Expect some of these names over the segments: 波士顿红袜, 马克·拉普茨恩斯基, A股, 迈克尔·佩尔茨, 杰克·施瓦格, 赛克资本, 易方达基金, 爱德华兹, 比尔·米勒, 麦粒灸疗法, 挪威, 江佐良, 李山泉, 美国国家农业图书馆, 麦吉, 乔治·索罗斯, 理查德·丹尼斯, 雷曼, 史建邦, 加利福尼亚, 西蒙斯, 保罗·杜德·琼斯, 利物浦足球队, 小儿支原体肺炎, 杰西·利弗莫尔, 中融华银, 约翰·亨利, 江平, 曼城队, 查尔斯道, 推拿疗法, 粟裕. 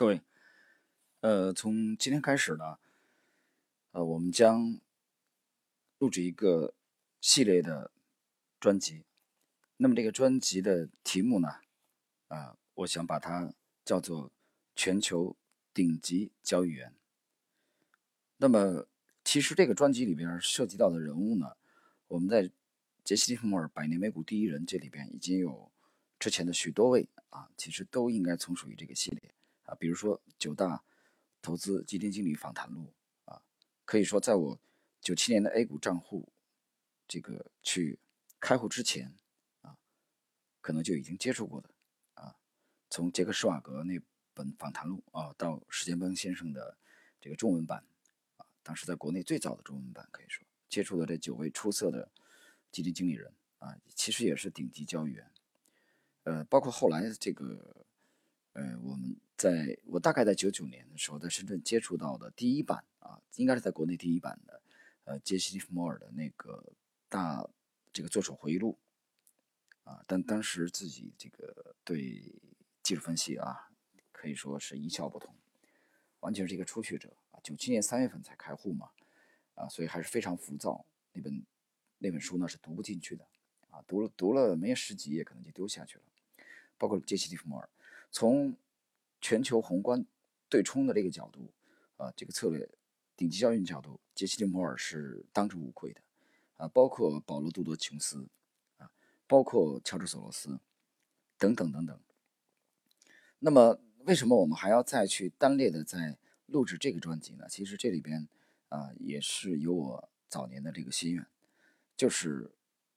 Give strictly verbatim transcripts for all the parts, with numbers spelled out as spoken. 各位，呃，从今天开始呢，呃，我们将录制一个系列的专辑。那么这个专辑的题目呢，啊、呃，我想把它叫做全球顶级交易员。那么其实这个专辑里边涉及到的人物呢，我们在杰西·利弗莫尔《百年美股第一人》这里边已经有之前的许多位啊，其实都应该从属于这个系列啊，比如说九大投资基金经理访谈录啊，可以说在我九七年的 A 股账户这个去开户之前啊，可能就已经接触过的啊，从杰克·施瓦格那本访谈录啊，到史建邦先生的这个中文版啊，当时在国内最早的中文版，可以说接触了这九位出色的基金经理人啊，其实也是顶级交易员。呃，包括后来这个，呃，我们在我大概在九九年的时候，在深圳接触到的第一版啊，应该是在国内第一版的，呃，杰西·利弗莫尔的那个大这个作手回忆录啊，但当时自己这个对技术分析啊，可以说是一窍不通，完全是一个初学者啊。九七年三月份才开户嘛，啊，所以还是非常浮躁。那本那本书呢是读不进去的啊，读了读了没十几页，可能就丢下去了。包括杰西·利弗莫尔，从全球宏观对冲的这个角度，啊，这个策略顶级交易的角度，杰西·利弗莫尔是当之无愧的，啊，包括保罗·杜德·琼斯，啊，包括乔治·索罗斯，等等等等。那么，为什么我们还要再去单列的在录制这个专辑呢？其实这里边啊，也是有我早年的这个心愿，就是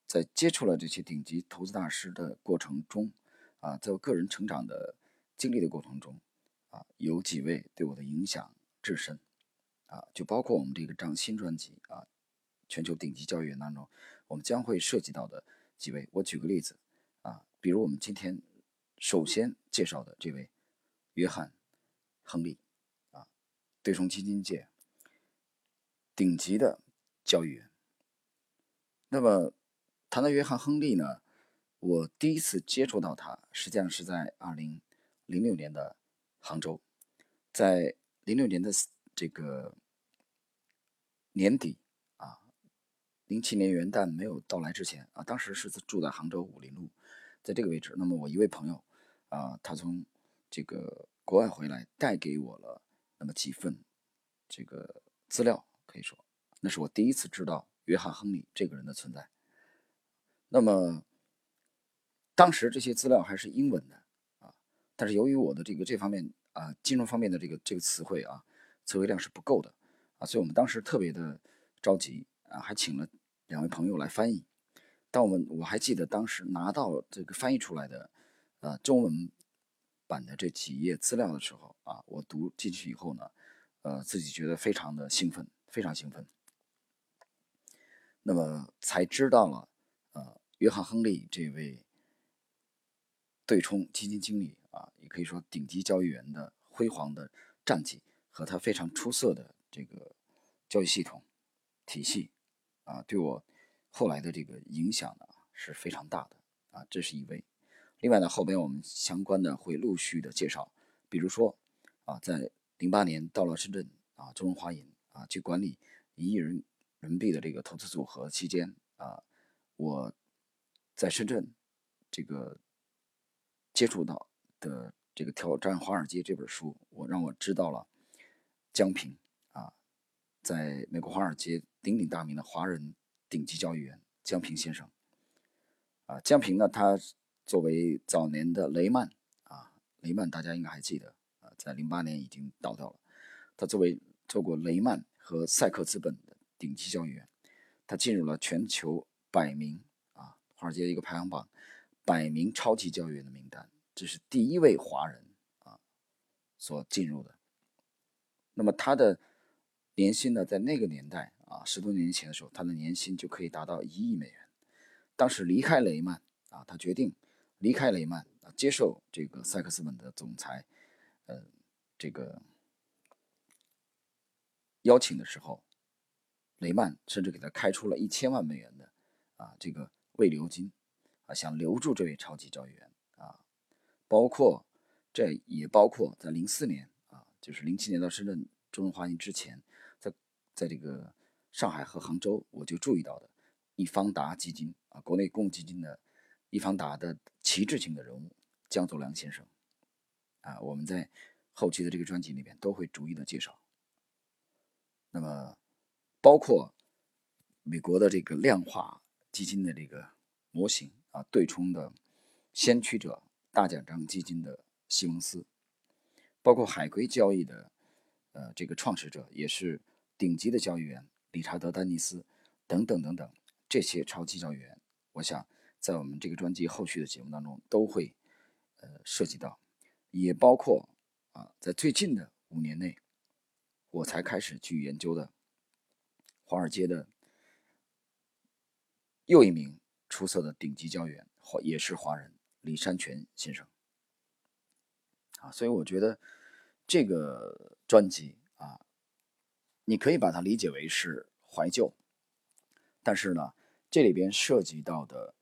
在接触了这些顶级投资大师的过程中。啊，在我个人成长的经历的过程中，啊，有几位对我的影响至深，啊，就包括我们这个张新专辑啊，全球顶级交易员当中，我们将会涉及到的几位。我举个例子，啊，比如我们今天首先介绍的这位约翰·亨利，啊，对冲基金界顶级的交易员。那么谈到约翰·亨利呢？我第一次接触到他，实际上是在二零零六年的杭州，在零六年的这个年底啊，零七年元旦没有到来之前啊，当时是住在杭州武林路，在这个位置。那么我一位朋友啊，他从这个国外回来，带给我了那么几份这个资料，可以说那是我第一次知道约翰·亨利这个人的存在。那么当时这些资料还是英文的啊，但是由于我的这个这方面啊，金融方面的这个这个词汇啊，词汇量是不够的啊，所以我们当时特别的着急啊，还请了两位朋友来翻译。但我们我还记得当时拿到这个翻译出来的啊中文版的这几页资料的时候啊，我读进去以后呢，呃，自己觉得非常的兴奋，非常兴奋。那么才知道了啊，约翰·亨利这位。对冲基金经理啊，也可以说顶级交易员的辉煌的战绩和他非常出色的这个交易系统体系啊，对我后来的这个影响呢是非常大的啊，这是一位。另外呢，后边我们相关的会陆续的介绍，比如说啊，在零八年到了深圳啊，中融华银啊，去管理一亿人民币的这个投资组合期间啊，我在深圳这个。接触到的这个挑战华尔街这本书，我让我知道了江平啊，在美国华尔街鼎鼎大名的华人顶级交易员江平先生啊。江平呢，他作为早年的雷曼啊，雷曼大家应该还记得啊，在零八年已经倒掉了。他作为做过雷曼和赛克资本的顶级交易员，他进入了全球百名啊，华尔街一个排行榜。百名超级交易员的名单，这是第一位华人啊所进入的。那么他的年薪呢，在那个年代啊，十多年前的时候，他的年薪就可以达到一亿美元。当时离开雷曼啊，他决定离开雷曼啊，接受这个赛克斯本的总裁呃这个邀请的时候，雷曼甚至给他开出了一千万美元的啊这个慰留金。啊，想留住这位超级交易员啊，包括这也包括在零四年就是零七年到深圳周润发之前，在在这个上海和杭州我就注意到的易方达基金啊，国内公募基金的易方达的旗帜性的人物江佐良先生啊，我们在后期的这个专辑里面都会逐一的介绍。那么包括美国的这个量化基金的这个模型啊，对冲的先驱者大奖章基金的西蒙斯，包括海归交易的呃这个创始者也是顶级的交易员理查德·丹尼斯等等等等，这些超级交易员我想在我们这个专辑后续的节目当中都会呃涉及到，也包括啊在最近的五年内我才开始去研究的华尔街的又一名出色的顶级交易员，也是华人李山泉先生啊，所以我觉得这个专辑啊，你可以把它理解为是怀旧，但是呢，这里边涉及到的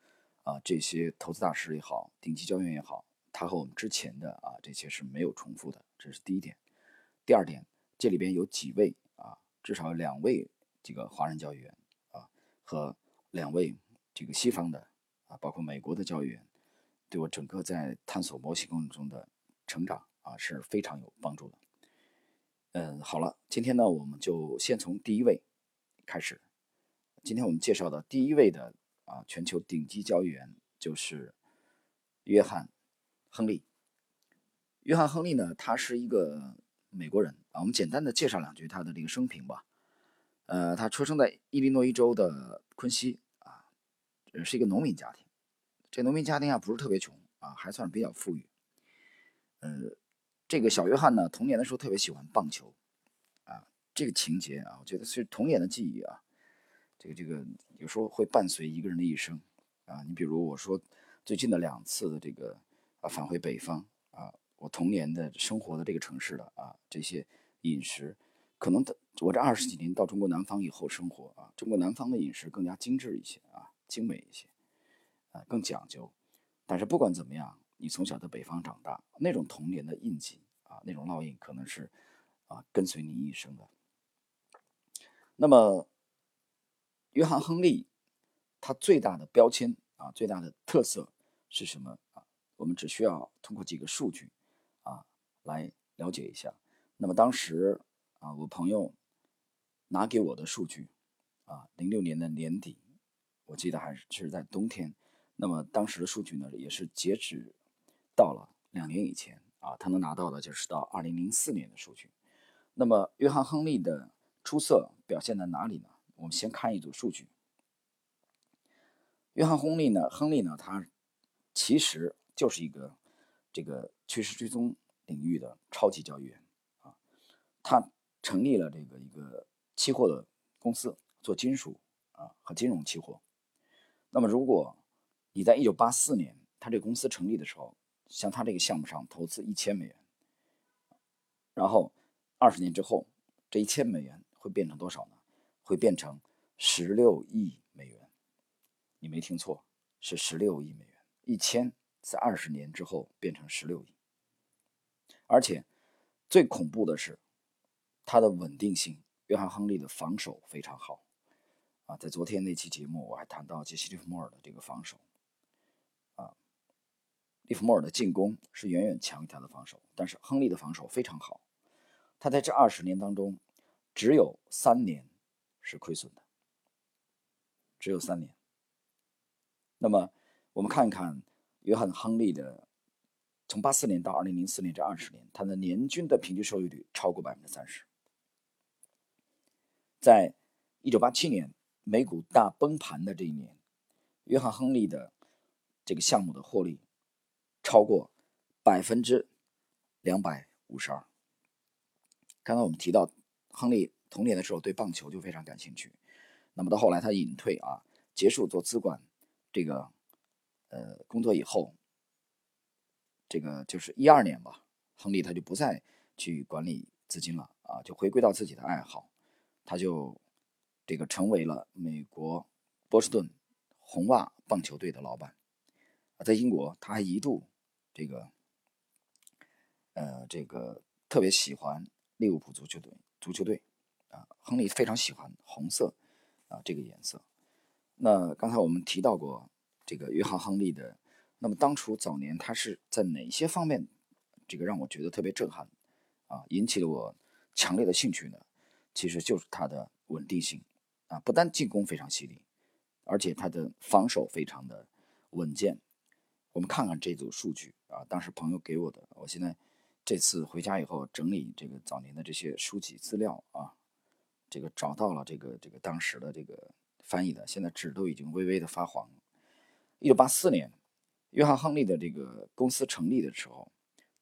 啊这些投资大师也好，顶级交易员也好，他和我们之前的啊这些是没有重复的，这是第一点。第二点，这里边有几位啊，至少两位这个华人交易员啊，和两位这个西方的啊，包括美国的交易员，对我整个在探索模型过程中的成长啊是非常有帮助的。嗯，好了，今天呢我们就先从第一位开始。今天我们介绍的第一位的啊全球顶级交易员就是约翰·亨利。约翰·亨利呢，他是一个美国人啊，我们简单的介绍两句他的这个生平吧。呃，他出生在伊利诺伊州的昆西啊，是一个农民家庭。这农民家庭啊不是特别穷啊，还算是比较富裕。呃，这个小约翰呢，童年的时候特别喜欢棒球，啊，这个情节啊，我觉得是童年的记忆啊，这个这个有时候会伴随一个人的一生啊。你比如我说最近的两次的这个啊返回北方啊，我童年的生活的这个城市的啊这些饮食，可能我这二十几年到中国南方以后生活啊，中国南方的饮食更加精致一些啊，精美一些，啊更讲究，但是不管怎么样。你从小在北方长大，那种童年的印记啊，那种烙印可能是啊跟随你一生的。那么，约翰·亨利他最大的标签啊，最大的特色是什么啊？我们只需要通过几个数据啊来了解一下。那么当时啊，我朋友拿给我的数据啊，零六年的年底，我记得还是在冬天。那么当时的数据呢，也是截止。到了两年以前啊，他能拿到的就是到二零零四年的数据。那么，约翰·亨利的出色表现在哪里呢？我们先看一组数据。约翰·亨利呢，亨利呢，他其实就是一个这个趋势追踪领域的超级交易员啊。他成立了这个一个期货的公司，做金属啊和金融期货。那么，如果你在一九八四年他这个公司成立的时候，像他这个项目上投资一千美元，然后二十年之后，这一千美元会变成多少呢？会变成十六亿美元。你没听错，是十六亿美元。一千在二十年之后变成十六亿。而且最恐怖的是，它的稳定性。约翰·亨利的防守非常好啊，在昨天那期节目我还谈到杰西·利弗莫尔的这个防守。利弗莫尔的进攻是远远强于他的防守，但是亨利的防守非常好。他在这二十年当中，只有三年是亏损的，只有三年。那么我们看一看约翰·亨利的，从八四年到二零零四年这二十年，他的年均的平均收益率超过百分之三十。在一九八七年美股大崩盘的这一年，约翰·亨利的这个项目的获利。超过百分之两百五十二。刚才我们提到，亨利童年的时候对棒球就非常感兴趣。那么到后来他隐退啊，结束做资管这个呃工作以后，这个就是一二年吧，亨利他就不再去管理资金了啊，就回归到自己的爱好，他就这个成为了美国波士顿红袜棒球队的老板。在英国，他还一度。这个，呃，这个特别喜欢利物浦足球队足球队啊，亨利非常喜欢红色啊这个颜色。那刚才我们提到过这个约翰亨利的，那么当初早年他是在哪些方面这个让我觉得特别震撼啊，引起了我强烈的兴趣呢？其实就是他的稳定性啊，不但进攻非常犀利，而且他的防守非常的稳健。我们看看这组数据啊，当时朋友给我的，我现在这次回家以后整理这个早年的这些书籍资料啊，这个找到了这个这个当时的这个翻译的，现在纸都已经微微的发黄了。一九八四年，约翰·亨利的这个公司成立的时候，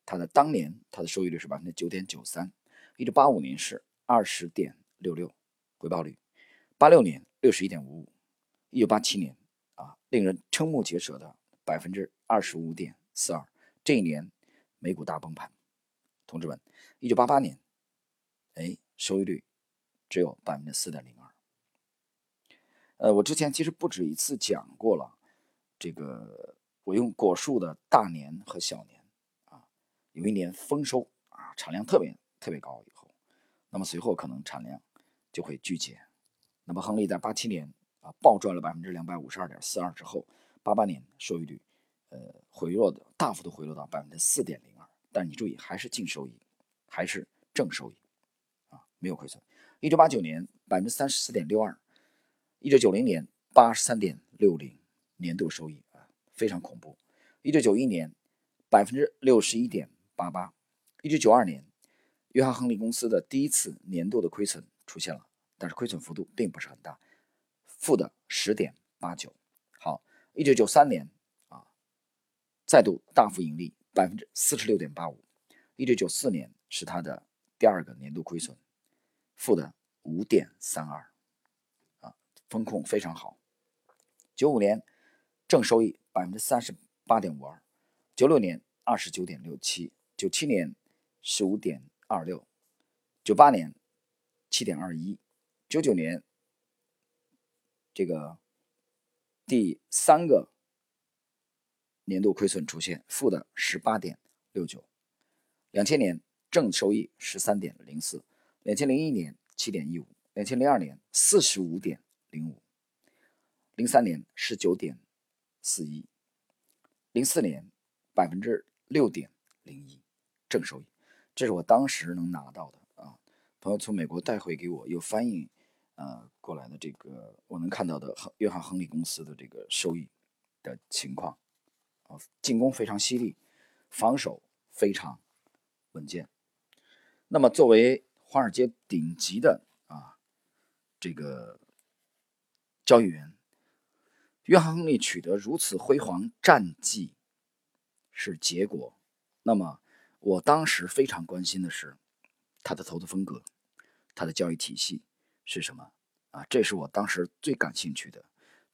他的当年他的收益率是百分之九点九三，一九八五年是二十点六六回报率，八六年六十一点五五，一九八七年啊，令人瞠目结舌的百分之二十五点四二，这一年美股大崩盘，同志们，一九八八年，哎，收益率只有百分之四点零二。呃，我之前其实不止一次讲过了，这个我用果树的大年和小年啊，有一年丰收啊，产量特别特别高以后，那么随后可能产量就会巨减。那么亨利在八七年啊暴赚了百分之两百五十二点四二之后。八八年收益率，呃，回落的大幅度回落到百分之四点零二，但你注意还是净收益，还是正收益，啊，没有亏损。一九八九年百分之三十四点六二，一九九零年八十三点六零，年度收益啊，非常恐怖。一九九一年百分之六十一点八八，一九九二年，约翰亨利公司的第一次年度的亏损出现了，但是亏损幅度并不是很大，负的十点八九。好。一九九三年啊，再度大幅盈利百分之四十六点八五。一九九四年是它的第二个年度亏损，负的五点三二，啊，风控非常好。九五年正收益百分之三十八点五二，九六年二十九点六七，九七年十五点二六，九八年七点二一，九九年这个。第三个年度亏损出现，负的十八点六九，两千年正收益十三点零四，两千零一年七点一五，两千零二年四十五点零五，零三年十九点四一，零四年百分之六点零一正收益，这是我当时能拿到的啊，朋友从美国带回给我又翻译。呃，过来的这个我能看到的约翰亨利公司的这个收益的情况，啊，进攻非常犀利，防守非常稳健。那么作为华尔街顶级的啊这个交易员，约翰亨利取得如此辉煌战绩是结果。那么我当时非常关心的是他的投资风格，他的交易体系。是什么啊？这是我当时最感兴趣的，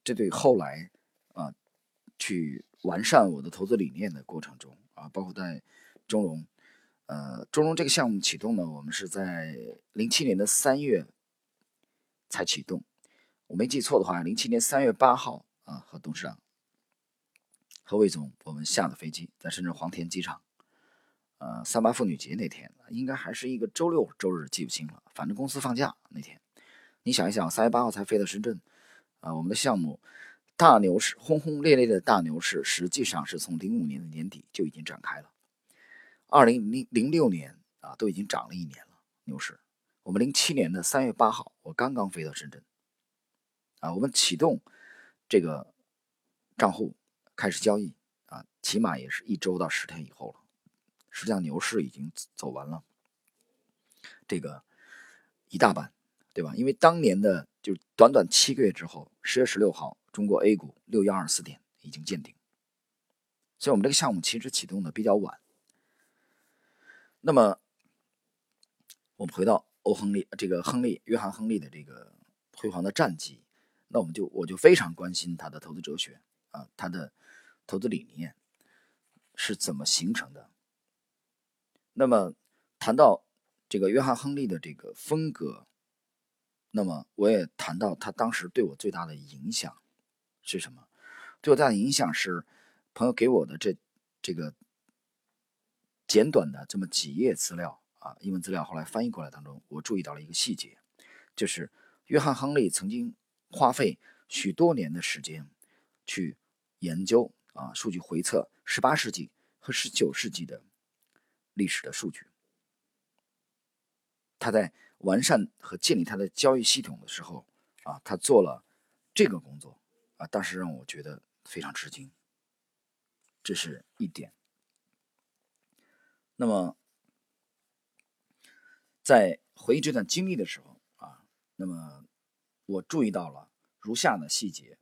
这对后来啊去完善我的投资理念的过程中啊，包括在中融，呃，中融这个项目启动呢，我们是在零七年的三月才启动，我没记错的话，零七年三月八号啊，和董事长和魏总我们下的飞机，在深圳黄田机场，呃，三八妇女节那天，应该还是一个周六周日，记不清了，反正公司放假那天。你想一想，三月八号才飞到深圳，啊，我们的项目大牛市，轰轰烈烈的大牛市，实际上是从零五年的年底就已经展开了，二零零六年啊都已经涨了一年了牛市。我们零七年的三月八号，我刚刚飞到深圳，啊，我们启动这个账户开始交易啊，起码也是一周到十天以后了，实际上牛市已经走完了，这个一大半。对吧？因为当年的就短短七个月之后，十月十六号，中国 A 股六幺二四点已经见顶，所以我们这个项目其实启动的比较晚。那么，我们回到欧亨利这个亨利约翰亨利的这个辉煌的战绩，那我们就我就非常关心他的投资哲学啊，他的投资理念是怎么形成的？那么谈到这个约翰亨利的这个风格。那么我也谈到他当时对我最大的影响是什么？对我最大的影响是朋友给我的这这个简短的这么几页资料啊，啊，英文资料后来翻译过来当中，我注意到了一个细节，就是约翰·亨利曾经花费许多年的时间去研究啊，数据回测十八世纪和十九世纪的历史的数据。他在完善和建立他的交易系统的时候啊，他做了这个工作啊，当时让我觉得非常吃惊，这是一点。那么在回忆这段经历的时候啊，那么我注意到了如下的细节。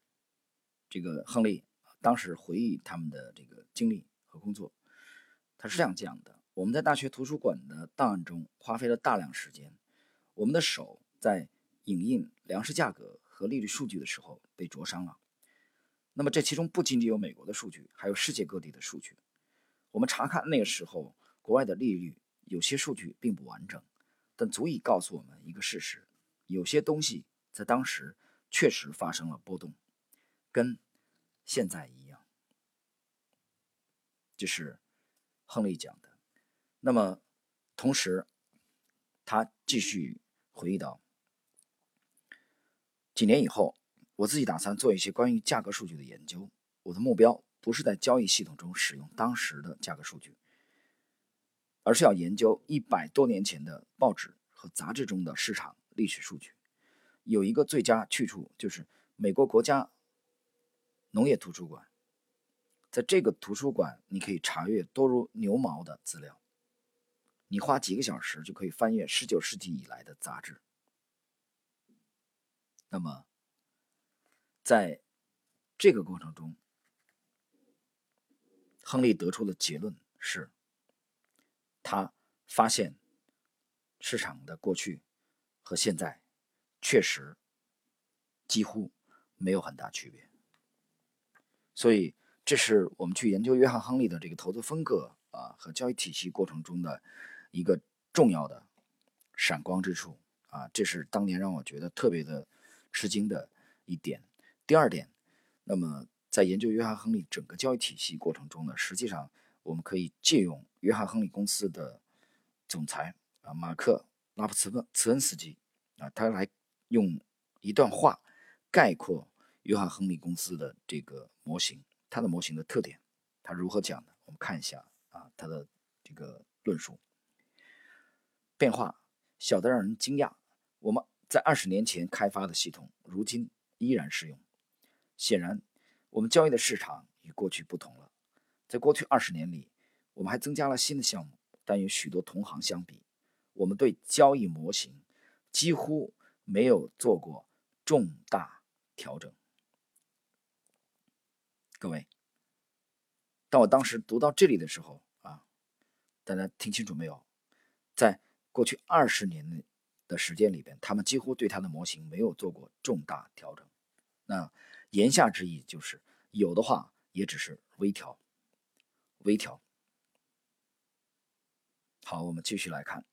这个亨利当时回忆他们的这个经历和工作，他是这样讲的：我们在大学图书馆的档案中花费了大量时间，我们的手在影印粮食价格和利率数据的时候被灼伤了。那么这其中不仅仅有美国的数据，还有世界各地的数据。我们查看那个时候国外的利率，有些数据并不完整，但足以告诉我们一个事实：有些东西在当时确实发生了波动，跟现在一样。这是亨利讲的。那么同时他继续回忆到，几年以后我自己打算做一些关于价格数据的研究，我的目标不是在交易系统中使用当时的价格数据，而是要研究一百多年前的报纸和杂志中的市场历史数据。有一个最佳去处就是美国国家农业图书馆，在这个图书馆你可以查阅多如牛毛的资料，你花几个小时就可以翻阅十九世纪以来的杂志。那么在这个过程中，亨利得出的结论是，他发现市场的过去和现在确实几乎没有很大区别。所以这是我们去研究约翰·亨利的这个投资风格啊和交易体系过程中的一个重要的闪光之处啊，这是当年让我觉得特别的吃惊的一点。第二点，那么在研究约翰·亨利整个交易体系过程中呢，实际上我们可以借用约翰·亨利公司的总裁啊马克·拉普茨恩斯基啊，他来用一段话概括约翰·亨利公司的这个模型，他的模型的特点。他如何讲的？我们看一下啊，他的这个论述：变化小得让人惊讶，我们在二十年前开发的系统如今依然适用。显然我们交易的市场与过去不同了，在过去二十年里我们还增加了新的项目，但与许多同行相比，我们对交易模型几乎没有做过重大调整。各位，当我当时读到这里的时候啊，大家听清楚没有？在过去二十年的时间里边，他们几乎对他的模型没有做过重大调整。那言下之意就是，有的话也只是微调，微调。好，我们继续来看。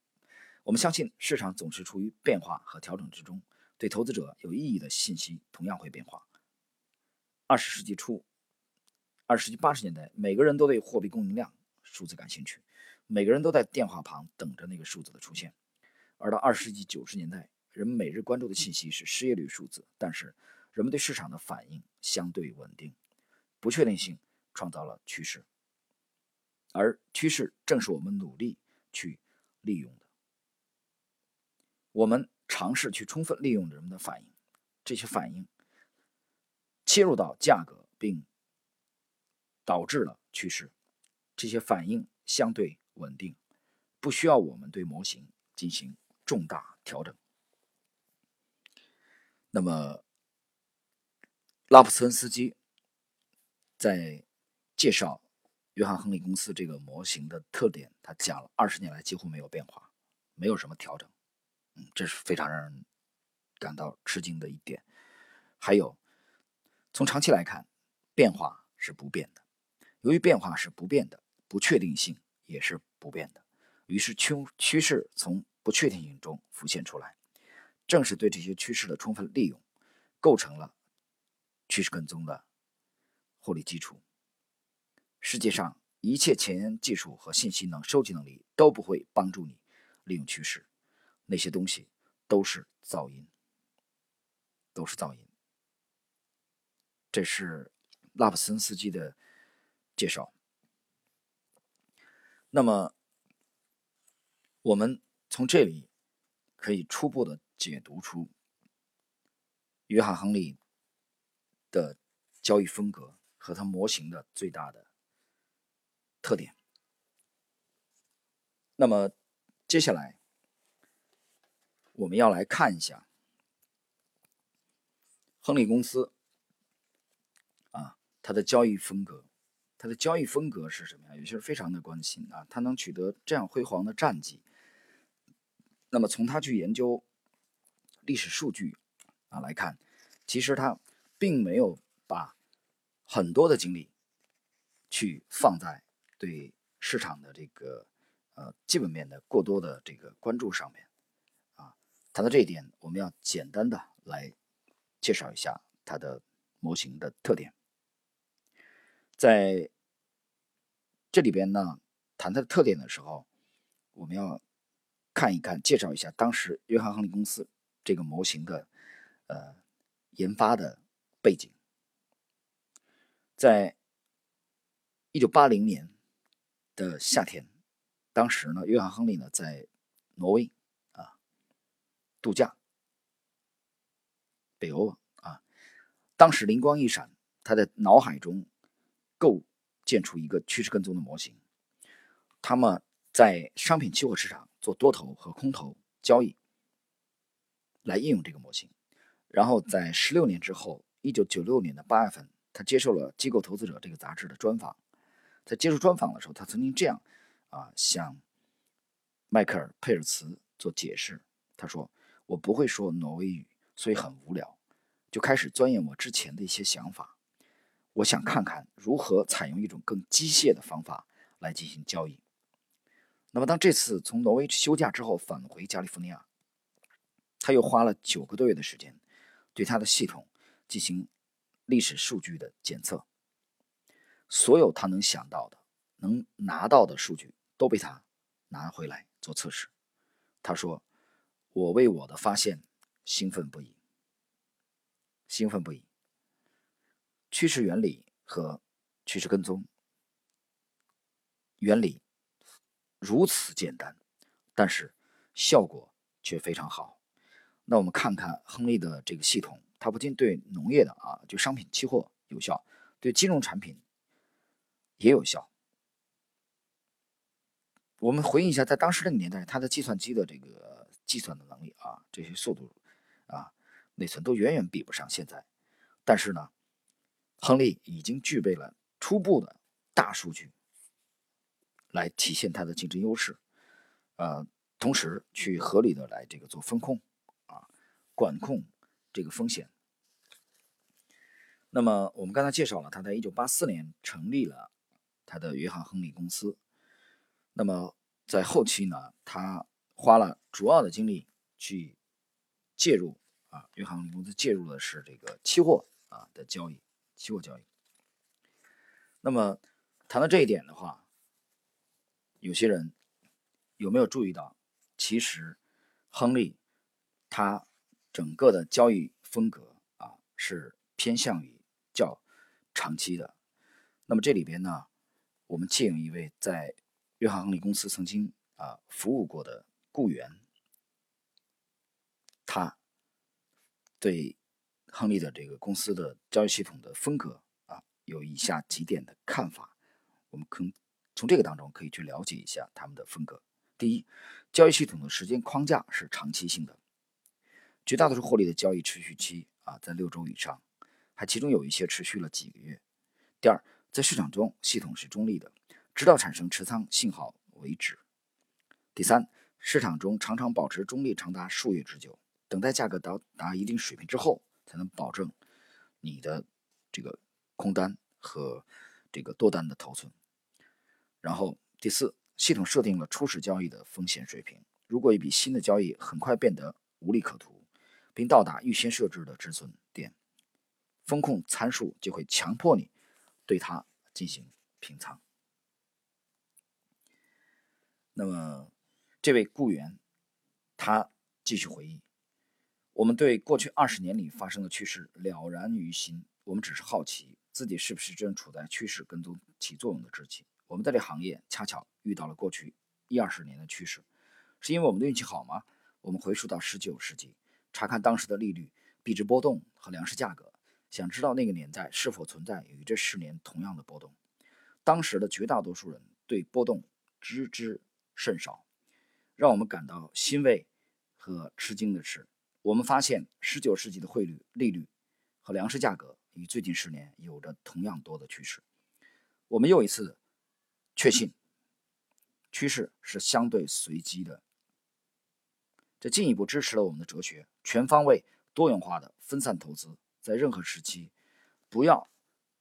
我们相信市场总是处于变化和调整之中，对投资者有意义的信息同样会变化。二十世纪初，二十世纪八十年代，每个人都对货币供应量数字感兴趣，每个人都在电话旁等着那个数字的出现。而到二十世纪九十年代，人们每日关注的信息是失业率数字，但是人们对市场的反应相对稳定，不确定性创造了趋势，而趋势正是我们努力去利用的。我们尝试去充分利用人们的反应，这些反应切入到价格，并导致了趋势。这些反应相对稳定，不需要我们对模型进行重大调整。那么，拉普茨恩斯基在介绍约翰·亨利公司这个模型的特点，他讲了二十年来几乎没有变化，没有什么调整。嗯，这是非常让人感到吃惊的一点。还有，从长期来看，变化是不变的。由于变化是不变的，不确定性也是不变的。于是趋势从不确定性中浮现出来，正是对这些趋势的充分利用，构成了趋势跟踪的获利基础。世界上一切前沿技术和信息能收集能力都不会帮助你利用趋势，那些东西都是噪音，都是噪音。这是拉普森斯基的介绍。那么我们从这里可以初步的解读出约翰·亨利的交易风格和他模型的最大的特点。那么接下来我们要来看一下亨利公司啊，它的交易风格，它的交易风格是什么呀？有些人非常的关心啊，它能取得这样辉煌的战绩，那么从它去研究历史数据啊来看，其实它并没有把很多的精力去放在对市场的这个呃基本面的过多的这个关注上面啊。谈到这一点，我们要简单的来介绍一下它的模型的特点。在这里边呢，谈它的特点的时候，我们要看一看，介绍一下当时约翰·亨利公司这个模型的呃研发的背景。在一九八零年的夏天，当时呢，约翰·亨利呢在挪威啊度假，北欧啊，当时灵光一闪，他在脑海中构建出一个趋势跟踪的模型。他们在商品期货市场做多头和空头交易，来应用这个模型。然后在十六年之后，一九九六年的八月份，他接受了《机构投资者》这个杂志的专访。在接受专访的时候，他曾经这样啊向迈克尔·佩尔茨做解释。他说：“我不会说挪威语，所以很无聊，就开始钻研我之前的一些想法。我想看看如何采用一种更机械的方法来进行交易。”那么当这次从挪威休假之后返回加利福尼亚，他又花了九个多月的时间对他的系统进行历史数据的检测。所有他能想到的能拿到的数据都被他拿回来做测试。他说：“我为我的发现兴奋不已，兴奋不已。趋势原理和趋势跟踪原理如此简单，但是效果却非常好。”那我们看看亨利的这个系统，它不仅对农业的啊，就商品期货有效，对金融产品也有效。我们回忆一下，在当时那个年代，它的计算机的这个计算的能力啊，这些速度啊，内存都远远比不上现在。但是呢，亨利已经具备了初步的大数据来体现它的竞争优势，呃，同时去合理的来这个做风控啊，管控这个风险。那么我们刚才介绍了，他在一九八四年成立了他的约翰·亨利公司。那么在后期呢，他花了主要的精力去介入啊，约翰·亨利公司介入的是这个期货啊的交易，期货交易。那么谈到这一点的话，有些人有没有注意到，其实亨利他整个的交易风格啊是偏向于较长期的。那么这里边呢，我们借用一位在约翰·亨利公司曾经啊服务过的雇员，他对亨利的这个公司的交易系统的风格啊有以下几点的看法。我们可能从这个当中可以去了解一下他们的风格。第一，交易系统的时间框架是长期性的，绝大多数获利的交易持续期啊在六周以上，还其中有一些持续了几个月。第二，在市场中系统是中立的，直到产生持仓信号为止。第三，市场中常常保持中立长达数月之久，等待价格到达一定水平之后，才能保证你的这个空单和这个多单的头寸。然后第四，系统设定了初始交易的风险水平，如果一笔新的交易很快变得无利可图，并到达预先设置的止损点，风控参数就会强迫你对它进行平仓。那么这位雇员他继续回忆，我们对过去二十年里发生的趋势了然于心，我们只是好奇自己是不是正处在趋势跟踪起作用的之际。我们在这行业恰巧遇到了过去一二十年的趋势，是因为我们的运气好吗？我们回溯到十九世纪，查看当时的利率、币值波动和粮食价格，想知道那个年代是否存在与这十年同样的波动。当时的绝大多数人对波动知之甚少，让我们感到欣慰和吃惊的是，我们发现十九世纪的汇率、利率和粮食价格与最近十年有着同样多的趋势。我们又一次确信趋势是相对随机的，这进一步支持了我们的哲学：全方位多元化的分散投资，在任何时期不要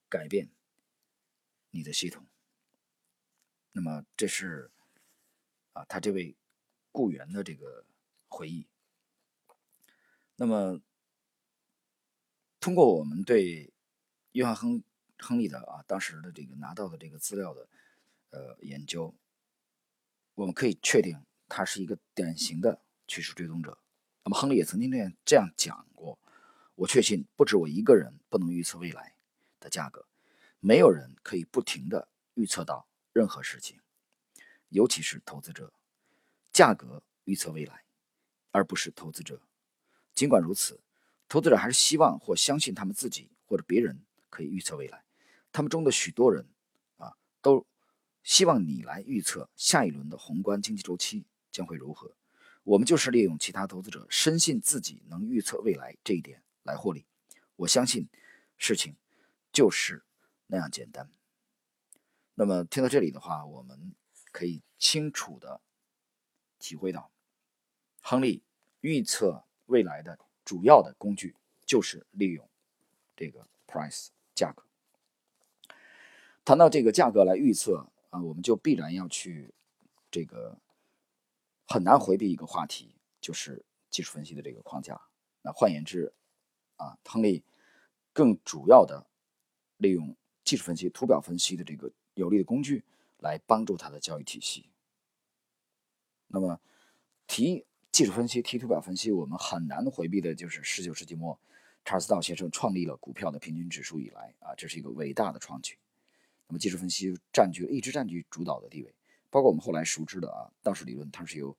改变你的系统。那么这是啊，他这位雇员的这个回忆。那么通过我们对约翰亨亨利的啊当时的这个拿到的这个资料的呃研究，我们可以确定他是一个典型的趋势追踪者。那么亨利也曾经这样这样讲过，我确信不止我一个人不能预测未来的价格，没有人可以不停地预测到任何事情，尤其是投资者。价格预测未来，而不是投资者。尽管如此，投资者还是希望或相信他们自己或者别人可以预测未来。他们中的许多人啊，都希望你来预测下一轮的宏观经济周期将会如何。我们就是利用其他投资者深信自己能预测未来这一点来获利。我相信事情就是那样简单。那么听到这里的话，我们可以清楚的体会到，亨利预测未来的主要的工具就是利用这个 price 价格。谈到这个价格来预测啊，我们就必然要去这个很难回避一个话题，就是技术分析的这个框架。那换言之啊，亨利更主要的利用技术分析、图表分析的这个有力的工具来帮助他的交易体系。那么提技术分析、提图表分析，我们很难回避的就是十九世纪末查尔斯道先生创立了股票的平均指数以来啊，这是一个伟大的创举。那么技术分析占据一直占据主导的地位，包括我们后来熟知的啊道氏理论，它是由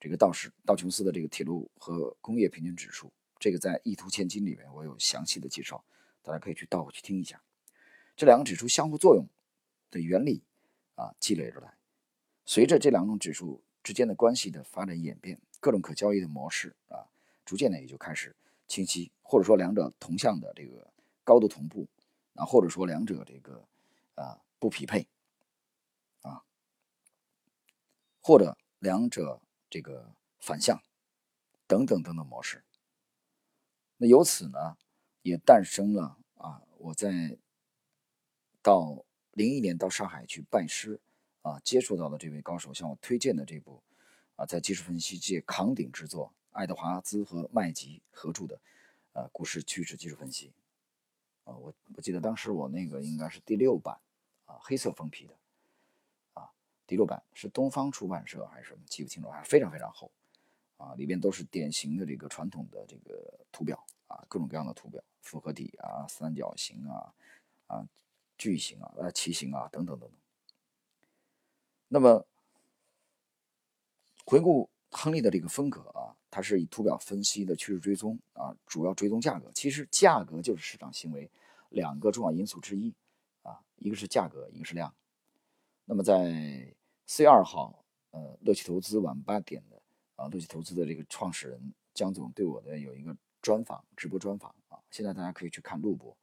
这个道氏道琼斯的这个铁路和工业平均指数，这个在《一图千金》里面我有详细的介绍，大家可以去倒回去听一下。这两个指数相互作用的原理啊积累而来，随着这两种指数之间的关系的发展演变，各种可交易的模式啊逐渐的也就开始清晰，或者说两者同向的这个高度同步啊，或者说两者这个啊不匹配啊，或者两者这个反向等等等等模式。那由此呢也诞生了啊，我在到零一年到上海去拜师啊，接触到的这位高手向我推荐的这部啊，在技术分析界扛鼎之作，爱德华兹和麦吉合著的呃、啊、股市趋势技术分析啊，我我记得当时我那个应该是第六版啊，黑色封皮的啊，第六版是东方出版社还是什么记不清楚，还非常非常厚啊，里边都是典型的这个传统的这个图表啊，各种各样的图表，复合体啊、三角形啊、啊矩形啊、呃旗形啊等等等等。那么回顾亨利的这个风格啊，它是以图表分析的趋势追踪啊，主要追踪价格。其实价格就是市场行为两个重要因素之一啊，一个是价格，一个是量。那么在四月二号，呃，乐奇投资晚八点的啊，乐奇投资的这个创始人江总对我的有一个专访，直播专访啊，现在大家可以去看录播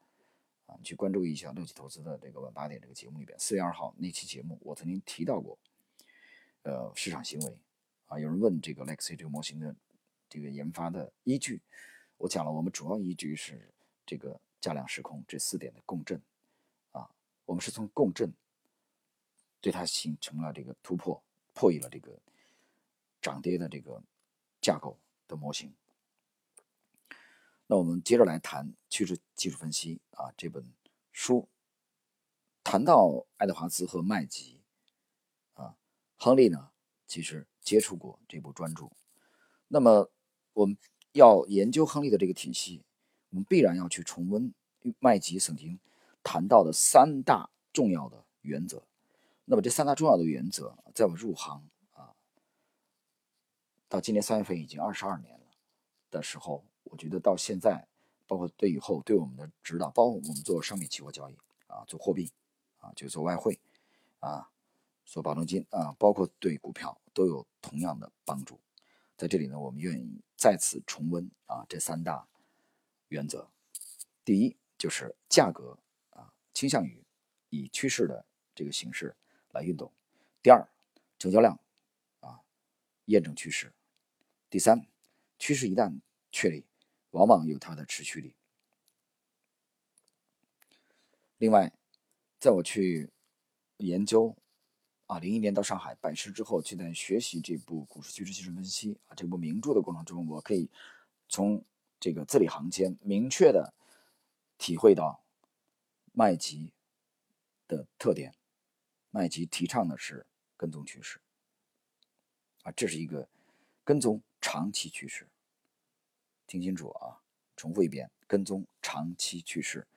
啊，去关注一下乐奇投资的这个晚八点这个节目里边，四月二号那期节目我曾经提到过，呃，市场行为。啊，有人问这个 Lexi 这个模型的这个研发的依据，我讲了，我们主要依据是这个价量时空这四点的共振啊，我们是从共振对它形成了这个突破，破译了这个涨跌的这个架构的模型。那我们接着来谈趋势技术分析啊，这本书谈到爱德华兹和麦吉啊，亨利呢其实接触过这部专著。那么我们要研究亨利的这个体系，我们必然要去重温麦吉曾经谈到的三大重要的原则。那么这三大重要的原则在我们入行啊，到今年三月份已经二十二年了的时候，我觉得到现在包括对以后对我们的指导，包括我们做商品期货交易啊，做货币啊，就做外汇啊，做保证金啊，包括对股票都有同样的帮助。在这里呢，我们愿意再次重温啊这三大原则。第一就是价格啊倾向于以趋势的这个形式来运动。第二，成交量啊验证趋势。第三，趋势一旦确立，往往有它的持续力。另外，在我去研究啊零一年到上海拜师之后，去在学习这部股市趋势技术分析啊这部名著的过程中，我可以从这个字里行间明确的体会到麦吉的特点。麦吉提倡的是跟踪趋势啊，这是一个跟踪长期趋势。听清楚啊，重复一遍，跟踪长期趋势。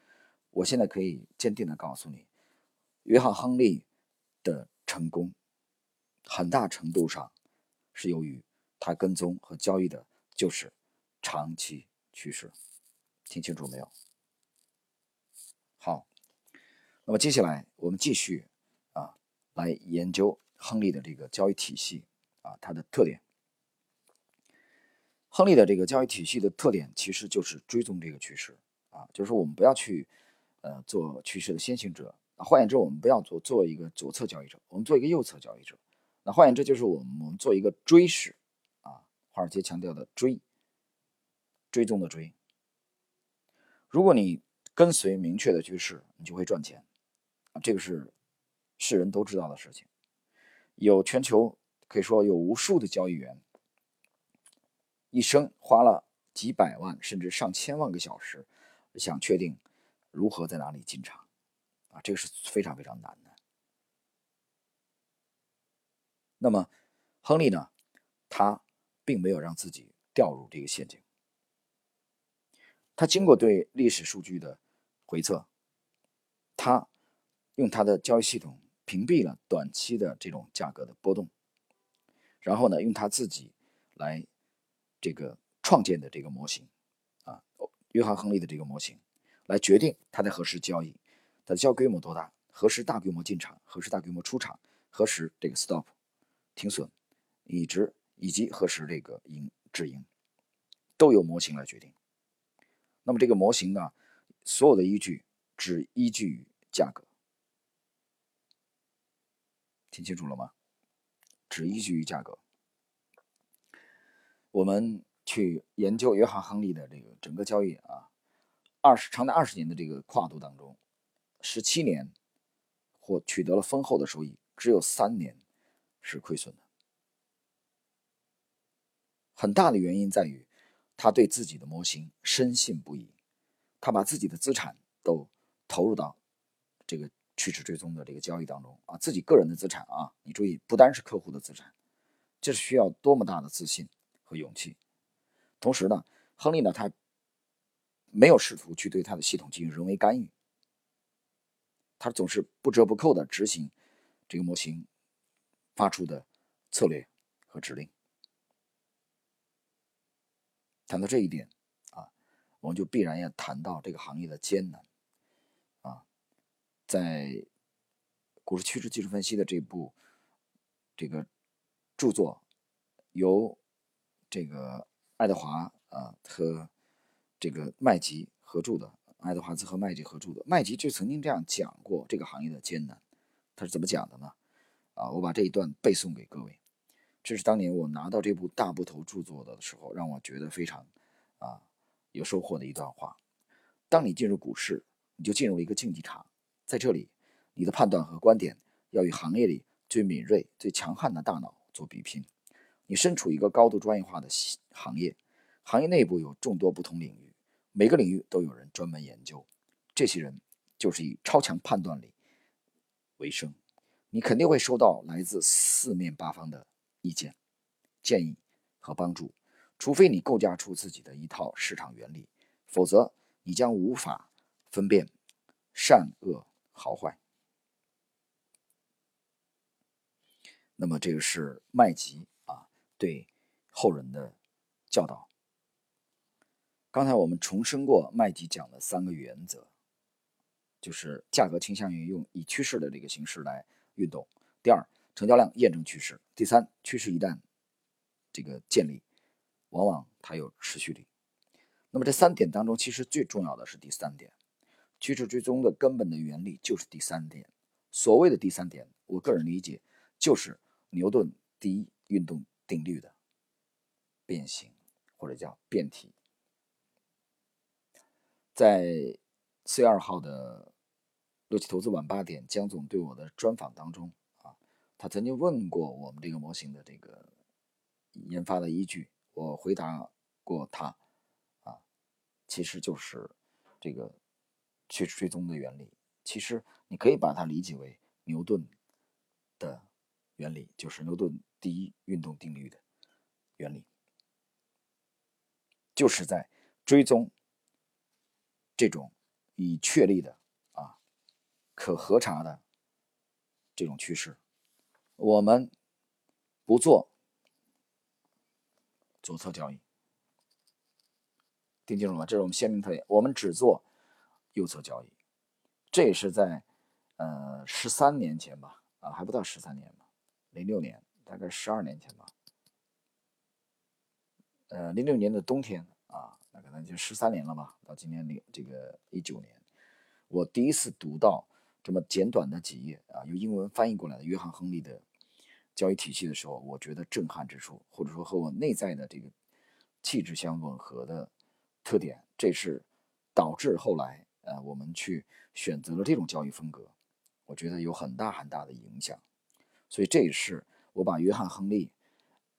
我现在可以坚定的告诉你，约翰·亨利的成功很大程度上是由于他跟踪和交易的就是长期趋势。听清楚没有？好，那么接下来我们继续啊来研究亨利的这个交易体系啊，它的特点。亨利的这个交易体系的特点其实就是追踪这个趋势啊，就是说我们不要去呃做趋势的先行者，那换言之我们不要做做一个左侧交易者，我们做一个右侧交易者。那换言之就是我们我们做一个追势啊，华尔街强调的追，追踪的追。如果你跟随明确的趋势，你就会赚钱啊，这个是世人都知道的事情。有全球可以说有无数的交易员，一生花了几百万甚至上千万个小时，想确定如何在哪里进场啊，这个是非常非常难的。那么亨利呢，他并没有让自己掉入这个陷阱。他经过对历史数据的回测，他用他的交易系统屏蔽了短期的这种价格的波动，然后呢，用他自己来这个创建的这个模型啊，约翰·亨利的这个模型来决定他在何时交易，他的交易规模多大，何时大规模进场，何时大规模出场，何时这个 stop 停损，以及以及何时这个盈止盈，都由模型来决定。那么这个模型呢，所有的依据只依据于价格。听清楚了吗？只依据于价格。我们去研究约翰·亨利的这个整个交易啊，二十长达二十年的这个跨度当中，十七年或取得了丰厚的收益，只有三年是亏损的。很大的原因在于，他对自己的模型深信不疑，他把自己的资产都投入到这个趋势追踪的这个交易当中啊，自己个人的资产啊，你注意，不单是客户的资产，这是需要多么大的自信和勇气。同时呢，亨利呢，他没有试图去对他的系统进行人为干预，他总是不折不扣的执行这个模型发出的策略和指令。谈到这一点啊，我们就必然要谈到这个行业的艰难啊。在股市趋势技术分析的这部这个著作，由这个爱德华啊和这个麦吉合著的，爱德华兹和麦吉合著的，麦吉就曾经这样讲过这个行业的艰难。他是怎么讲的呢？啊，我把这一段背诵给各位。这是当年我拿到这部大部头著作的时候，让我觉得非常啊有收获的一段话。当你进入股市，你就进入一个竞技场，在这里，你的判断和观点要与行业里最敏锐、最强悍的大脑做比拼。你身处一个高度专业化的行业，行业内部有众多不同领域，每个领域都有人专门研究，这些人就是以超强判断力为生。你肯定会收到来自四面八方的意见建议和帮助，除非你构架出自己的一套市场原理，否则你将无法分辨善恶好坏。那么这个是麦吉啊对后人的教导。刚才我们重申过麦吉讲的三个原则，就是价格倾向于用以趋势的这个形式来运动。第二，成交量验证趋势。第三，趋势一旦这个建立，往往它有持续力。那么这三点当中，其实最重要的是第三点。趋势追踪的根本的原理就是第三点。所谓的第三点，我个人理解就是牛顿第一运动定律的变形，或者叫变体。在四月二号的六七投资晚八点，江总对我的专访当中啊，他曾经问过我们这个模型的这个研发的依据，我回答过他啊，其实就是这个趋势追踪的原理。其实你可以把它理解为牛顿的原理，就是牛顿第一运动定律的原理，就是在追踪这种已确立的啊可核查的这种趋势，我们不做左侧交易，听清楚吗？这是我们鲜明特点，我们只做右侧交易。这也是在呃十三年前吧，啊还不到十三年吧，零六年，大概十二年前吧。呃，零六年的冬天啊，那可能就十三年了吧，到今年零这个一九年，我第一次读到这么简短的几页啊，由英文翻译过来的约翰·亨利的交易体系的时候，我觉得震撼之处，或者说和我内在的这个气质相吻合的特点，这是导致后来呃我们去选择了这种交易风格，我觉得有很大很大的影响。所以这也是我把约翰·亨利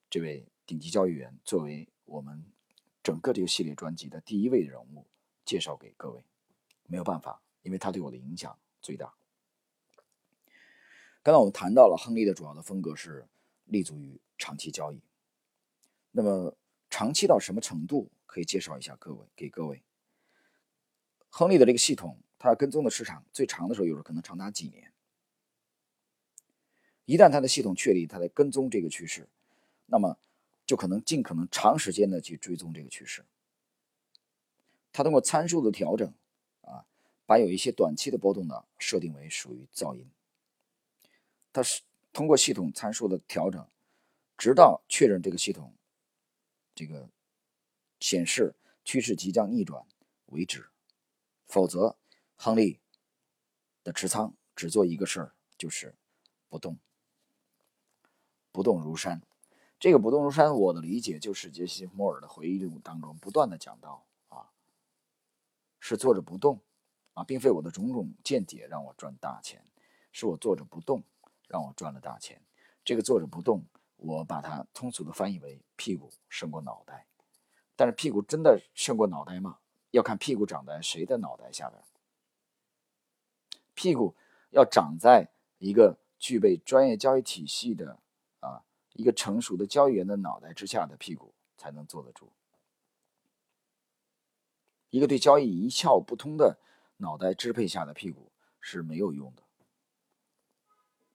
这位顶级交易员作为我们整个这个系列专辑的第一位人物介绍给各位。没有办法，因为他对我的影响最大。刚才我们谈到了亨利的主要的风格是立足于长期交易，那么长期到什么程度可以介绍一下各位给各位。亨利的这个系统，他跟踪的市场最长的时候有时候可能长达几年。一旦他的系统确立，他在跟踪这个趋势，那么就可能尽可能长时间的去追踪这个趋势。他通过参数的调整啊，把有一些短期的波动呢设定为属于噪音。他是通过系统参数的调整，直到确认这个系统这个显示趋势即将逆转为止。否则亨利的持仓只做一个事儿，就是不动。不动如山。这个不动如山，我的理解就是杰西·摩尔的回忆录当中不断的讲到啊，是坐着不动啊，并非我的种种见解让我赚大钱，是我坐着不动让我赚了大钱。这个坐着不动，我把它通俗的翻译为屁股胜过脑袋。但是屁股真的胜过脑袋吗？要看屁股长在谁的脑袋下边。屁股要长在一个具备专业交易体系的啊。一个成熟的交易员的脑袋之下的屁股才能坐得住。一个对交易一窍不通的脑袋支配下的屁股是没有用的。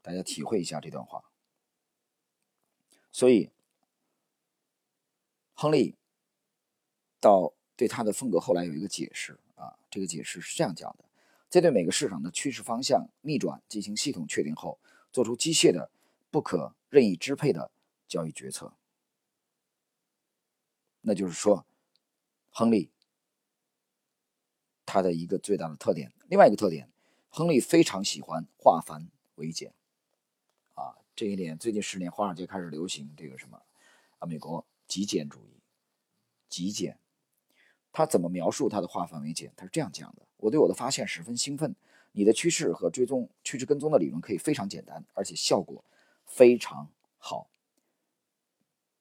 大家体会一下这段话。所以，亨利到对他的风格后来有一个解释啊，这个解释是这样讲的：在对每个市场的趋势方向逆转进行系统确定后，做出机械的不可任意支配的交易决策。那就是说，亨利他的一个最大的特点。另外一个特点，亨利非常喜欢化繁为简啊，这一点最近十年华尔街开始流行这个什么啊，美国极简主义。极简，他怎么描述他的化繁为简？他是这样讲的：我对我的发现十分兴奋，你的趋势和追踪趋势跟踪的理论可以非常简单，而且效果非常好。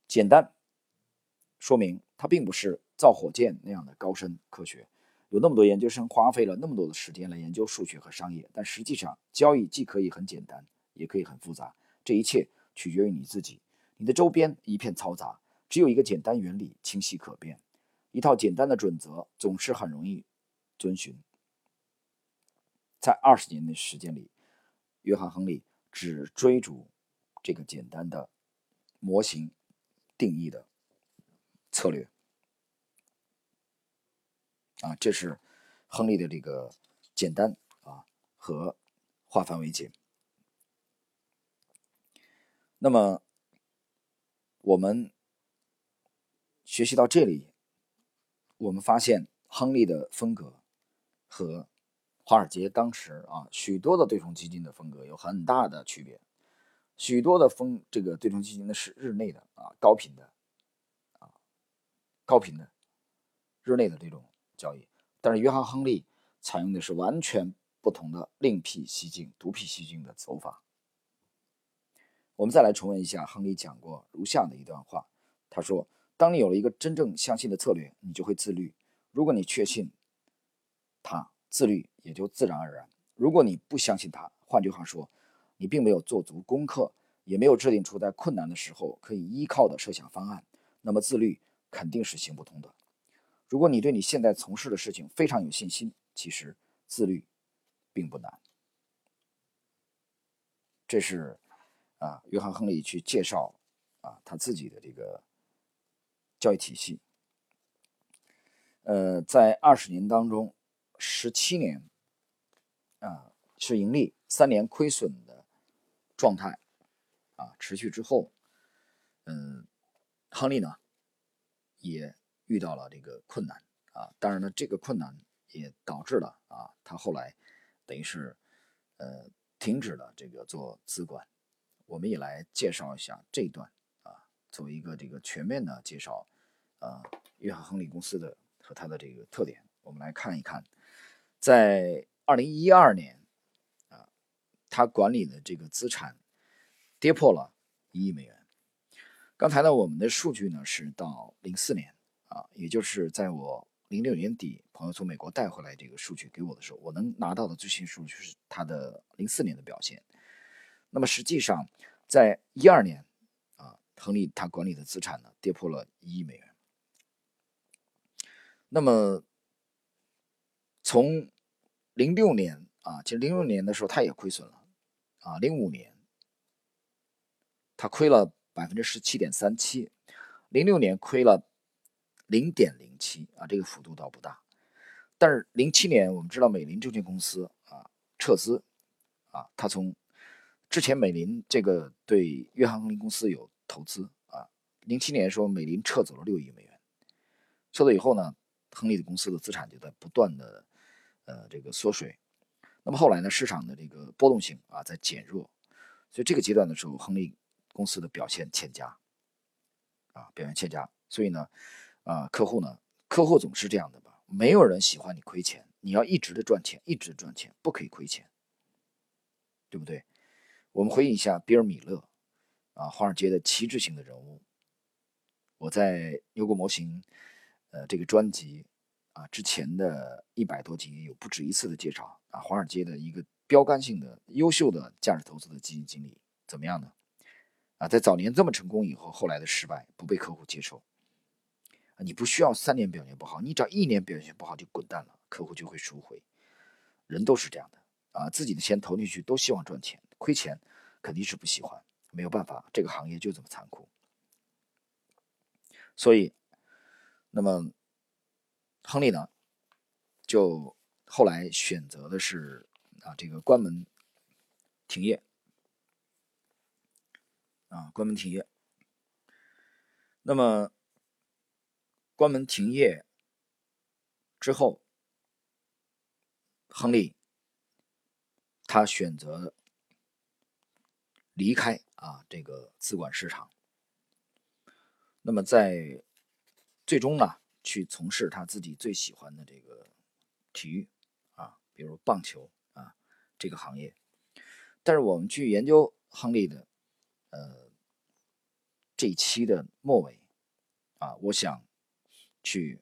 简单说明它并不是造火箭那样的高深科学，有那么多研究生花费了那么多的时间来研究数学和商业，但实际上交易既可以很简单，也可以很复杂，这一切取决于你自己，你的周边一片嘈杂，只有一个简单原理清晰可辨，一套简单的准则总是很容易遵循。在二十年的时间里，约翰·亨利只追逐这个简单的模型定义的策略啊，这是亨利的这个简单啊和化繁为简。那么我们学习到这里，我们发现亨利的风格和华尔街当时啊许多的对冲基金的风格有很大的区别。许多的风这个对冲基金的是日内的啊高频的啊高频的日内的这种交易，但是约翰·亨利采用的是完全不同的另辟蹊径、独辟蹊径的走法。我们再来重温一下亨利讲过如下的一段话，他说：当你有了一个真正相信的策略，你就会自律。如果你确信它，自律也就自然而然；如果你不相信它，换句话说，你并没有做足功课，也没有制定出在困难的时候可以依靠的设想方案，那么自律肯定是行不通的。如果你对你现在从事的事情非常有信心，其实自律并不难。这是啊，约翰·亨利去介绍啊他自己的这个教育体系。呃，在二十年当中，十七年啊是盈利，三年亏损的状态啊持续之后，嗯，亨利呢也遇到了这个困难啊，当然呢，这个困难也导致了啊他后来等于是呃停止了这个做资管。我们也来介绍一下这一段啊，作为一个这个全面的介绍。呃，约翰·亨利公司的和它的这个特点，我们来看一看。在二零一二年啊，他管理的这个资产跌破了一亿美元。刚才呢，我们的数据呢是到零四年啊，也就是在我零六年底朋友从美国带回来这个数据给我的时候，我能拿到的最新数据是他的零四年的表现。那么实际上，在一二年啊，亨利他管理的资产呢跌破了一亿美元。那么从零六年啊，其实零六年的时候他也亏损了啊，零五年他亏了百分之十七点三七，零六年亏了零点零七啊，这个幅度倒不大。但是零七年我们知道美林证券公司啊撤资啊，他从之前美林这个对约翰·亨利公司有投资啊，零七年说美林撤走了六亿美元，撤走以后呢，亨利的公司的资产就在不断的呃这个缩水。那么后来呢，市场的这个波动性啊在减弱，所以这个阶段的时候，亨利公司的表现欠佳啊，表现欠佳。所以呢，啊客户呢，客户总是这样的吧，没有人喜欢你亏钱，你要一直的赚钱，一直赚钱，不可以亏钱，对不对？我们回忆一下比尔·米勒啊，华尔街的旗帜性的人物。我在牛股模型呃这个专辑啊之前的一百多集有不止一次的介绍啊，华尔街的一个标杆性的优秀的价值投资的基金经理怎么样呢？啊，在早年这么成功以后，后来的失败不被客户接受。啊，你不需要三年表现不好，你只要一年表现不好就滚蛋了，客户就会赎回。人都是这样的啊，自己的钱投进去都希望赚钱，亏钱肯定是不喜欢，没有办法，这个行业就这么残酷。所以那么亨利呢就后来选择的是啊这个关门停业啊关门停业。那么关门停业之后，亨利他选择离开啊这个资管市场，那么在最终呢，去从事他自己最喜欢的这个体育啊，比如棒球啊这个行业。但是我们去研究亨利的呃这一期的末尾啊，我想去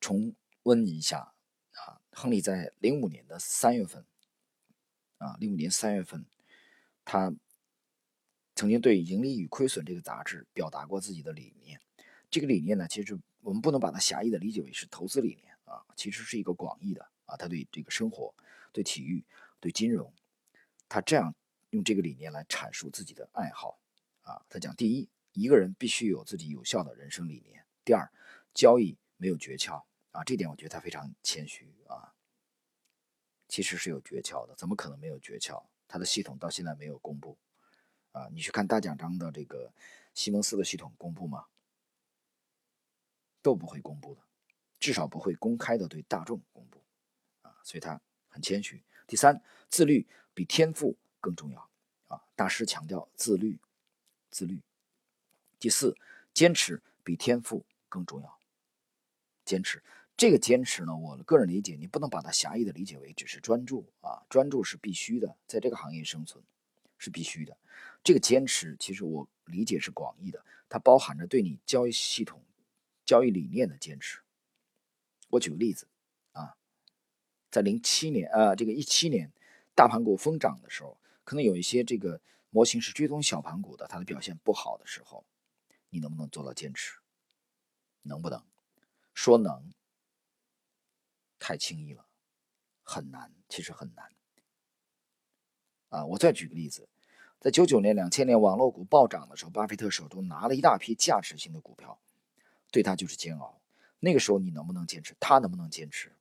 重温一下啊，亨利在零五年的三月份啊，零五年三月份。他曾经对《盈利与亏损》这个杂志表达过自己的理念。这个理念呢，其实我们不能把它狭义的理解为是投资理念啊，其实是一个广义的啊。他对这个生活、对体育、对金融，他这样用这个理念来阐述自己的爱好啊。他讲，第一，一个人必须有自己有效的人生理念；第二，交易没有诀窍啊，这点我觉得他非常谦虚啊，其实是有诀窍的，怎么可能没有诀窍？他的系统到现在没有公布啊。你去看大奖章的这个西蒙斯的系统公布吗？都不会公布的，至少不会公开的对大众公布啊，所以他很谦虚。第三，自律比天赋更重要啊，大师强调自律，自律。第四，坚持比天赋更重要，坚持。这个坚持呢，我个人理解，你不能把它狭义的理解为只是专注啊，专注是必须的，在这个行业生存是必须的。这个坚持其实我理解是广义的，它包含着对你交易系统、交易理念的坚持。我举个例子啊，在零七年啊，这个一七年大盘股疯涨的时候，可能有一些这个模型是追踪小盘股的，它的表现不好的时候，你能不能做到坚持？能不能？说能，太轻易了，很难，其实很难啊。我再举个例子，在九九年、两千年网络股暴涨的时候，巴菲特手中拿了一大批价值型的股票。对他就是煎熬，那个时候你能不能坚持？他能不能坚持？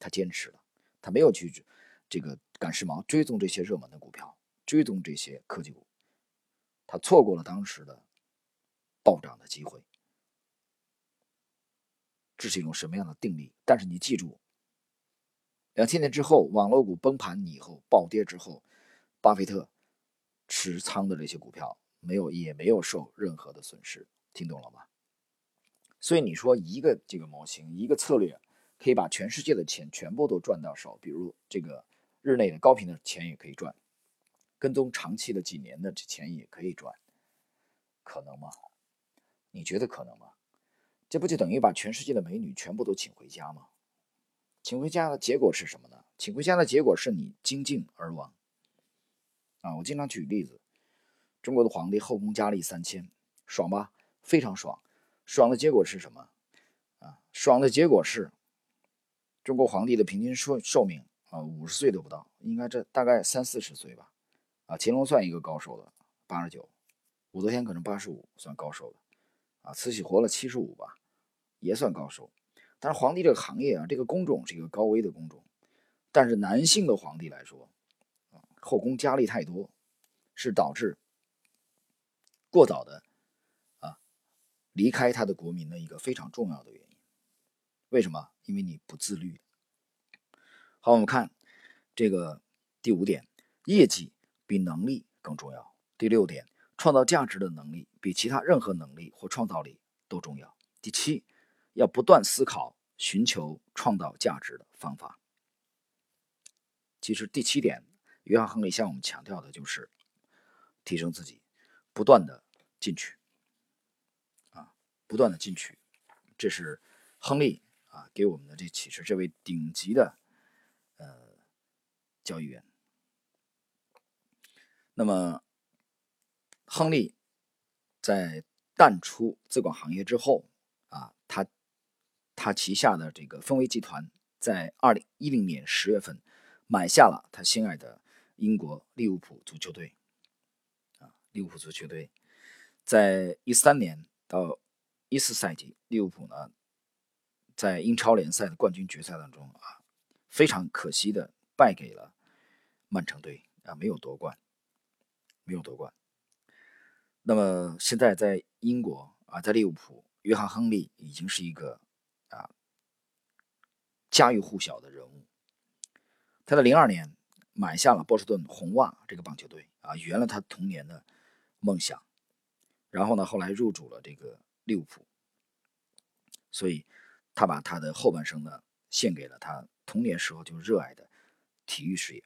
他坚持了，他没有去这个赶时髦，追踪这些热门的股票，追踪这些科技股，他错过了当时的暴涨的机会。这是一种什么样的定力？但是你记住，两千年之后网络股崩盘以后，暴跌之后，巴菲特持仓的这些股票没有，也没有受任何的损失，听懂了吗？所以你说一个这个模型、一个策略可以把全世界的钱全部都赚到手，比如这个日内的高频的钱也可以赚，跟踪长期的几年的钱也可以赚，可能吗？你觉得可能吗？这不就等于把全世界的美女全部都请回家吗？请回家的结果是什么呢？请回家的结果是你精尽而亡啊！我经常举例子，中国的皇帝后宫佳丽三千，爽吧？非常爽。爽的结果是什么啊？爽的结果是中国皇帝的平均寿寿命啊，五十岁都不到，应该这大概三四十岁吧。啊，乾隆算一个高寿的，八十九；武则天可能八十五，算高寿的。啊，慈禧活了七十五吧，也算高寿。但是皇帝这个行业啊，这个工种是一个高危的工种。但是男性的皇帝来说，啊，后宫佳丽太多，是导致过早的离开他的国民的一个非常重要的原因。为什么？因为你不自律。好，我们看这个第五点，业绩比能力更重要。第六点，创造价值的能力比其他任何能力或创造力都重要。第七，要不断思考寻求创造价值的方法。其实第七点，约翰·亨利向我们强调的就是提升自己，不断的进取。不断的进取，这是亨利啊给我们的这启示。这位顶级的呃交易员，那么亨利在淡出资管行业之后啊，他他旗下的这个丰威集团在二零一零年十月份买下了他心爱的英国利物浦足球队啊，利物浦足球队在一三年到一四赛季，利物浦呢在英超联赛的冠军决赛当中啊，非常可惜的败给了曼城队啊，没有夺冠，没有夺冠。那么现在在英国啊，在利物浦，约翰·亨利已经是一个啊家喻户晓的人物。他在零二年买下了波士顿红袜这个棒球队啊，圆了他童年的梦想。然后呢，后来入主了这个利物浦，所以他把他的后半生呢献给了他童年时候就热爱的体育事业。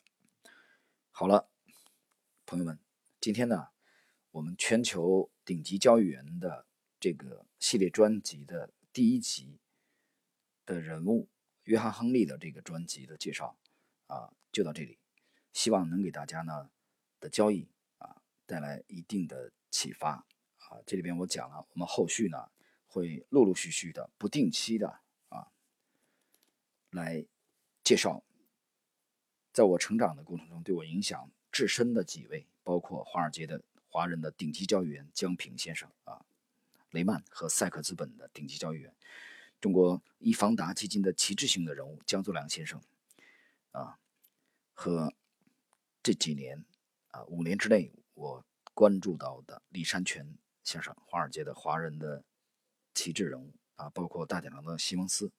好了，朋友们，今天呢我们全球顶级交易员的这个系列专辑的第一集的人物约翰·亨利的这个专辑的介绍啊，就到这里，希望能给大家呢的交易啊带来一定的启发啊。这里边我讲了，我们后续呢会陆陆续续的、不定期的啊来介绍，在我成长的过程中对我影响至深的几位，包括华尔街的华人的顶级交易员江平先生啊，雷曼和赛克资本的顶级交易员，中国易方达基金的旗帜性的人物江作良先生啊，和这几年啊五年之内我关注到的李山泉先生，华尔街的华人的旗帜人物啊，包括大讲堂的西蒙斯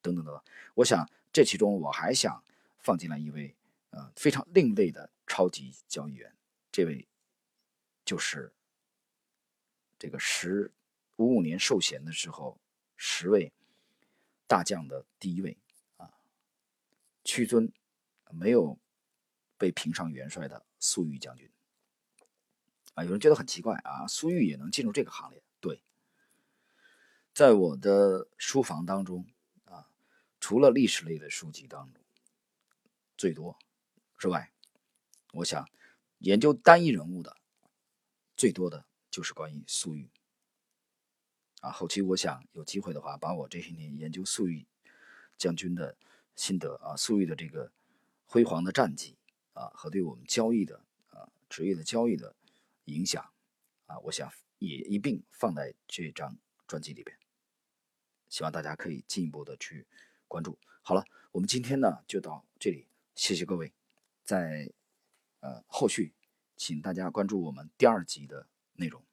等等等等。我想这其中我还想放进来一位呃非常另类的超级交易员，这位就是这个十五五年授衔的时候十位大将的第一位啊，屈尊没有被评上元帅的粟裕将军啊。有人觉得很奇怪啊，粟裕也能进入这个行列？对，在我的书房当中啊，除了历史类的书籍当中最多之外，我想研究单一人物的最多的就是关于粟裕啊。后期我想有机会的话，把我这些年研究粟裕将军的心得啊，粟裕的这个辉煌的战绩啊，和对我们交易的啊职业的交易的影响啊，我想也一并放在这张专辑里边，希望大家可以进一步的去关注。好了，我们今天呢就到这里，谢谢各位。在呃后续请大家关注我们第二集的内容。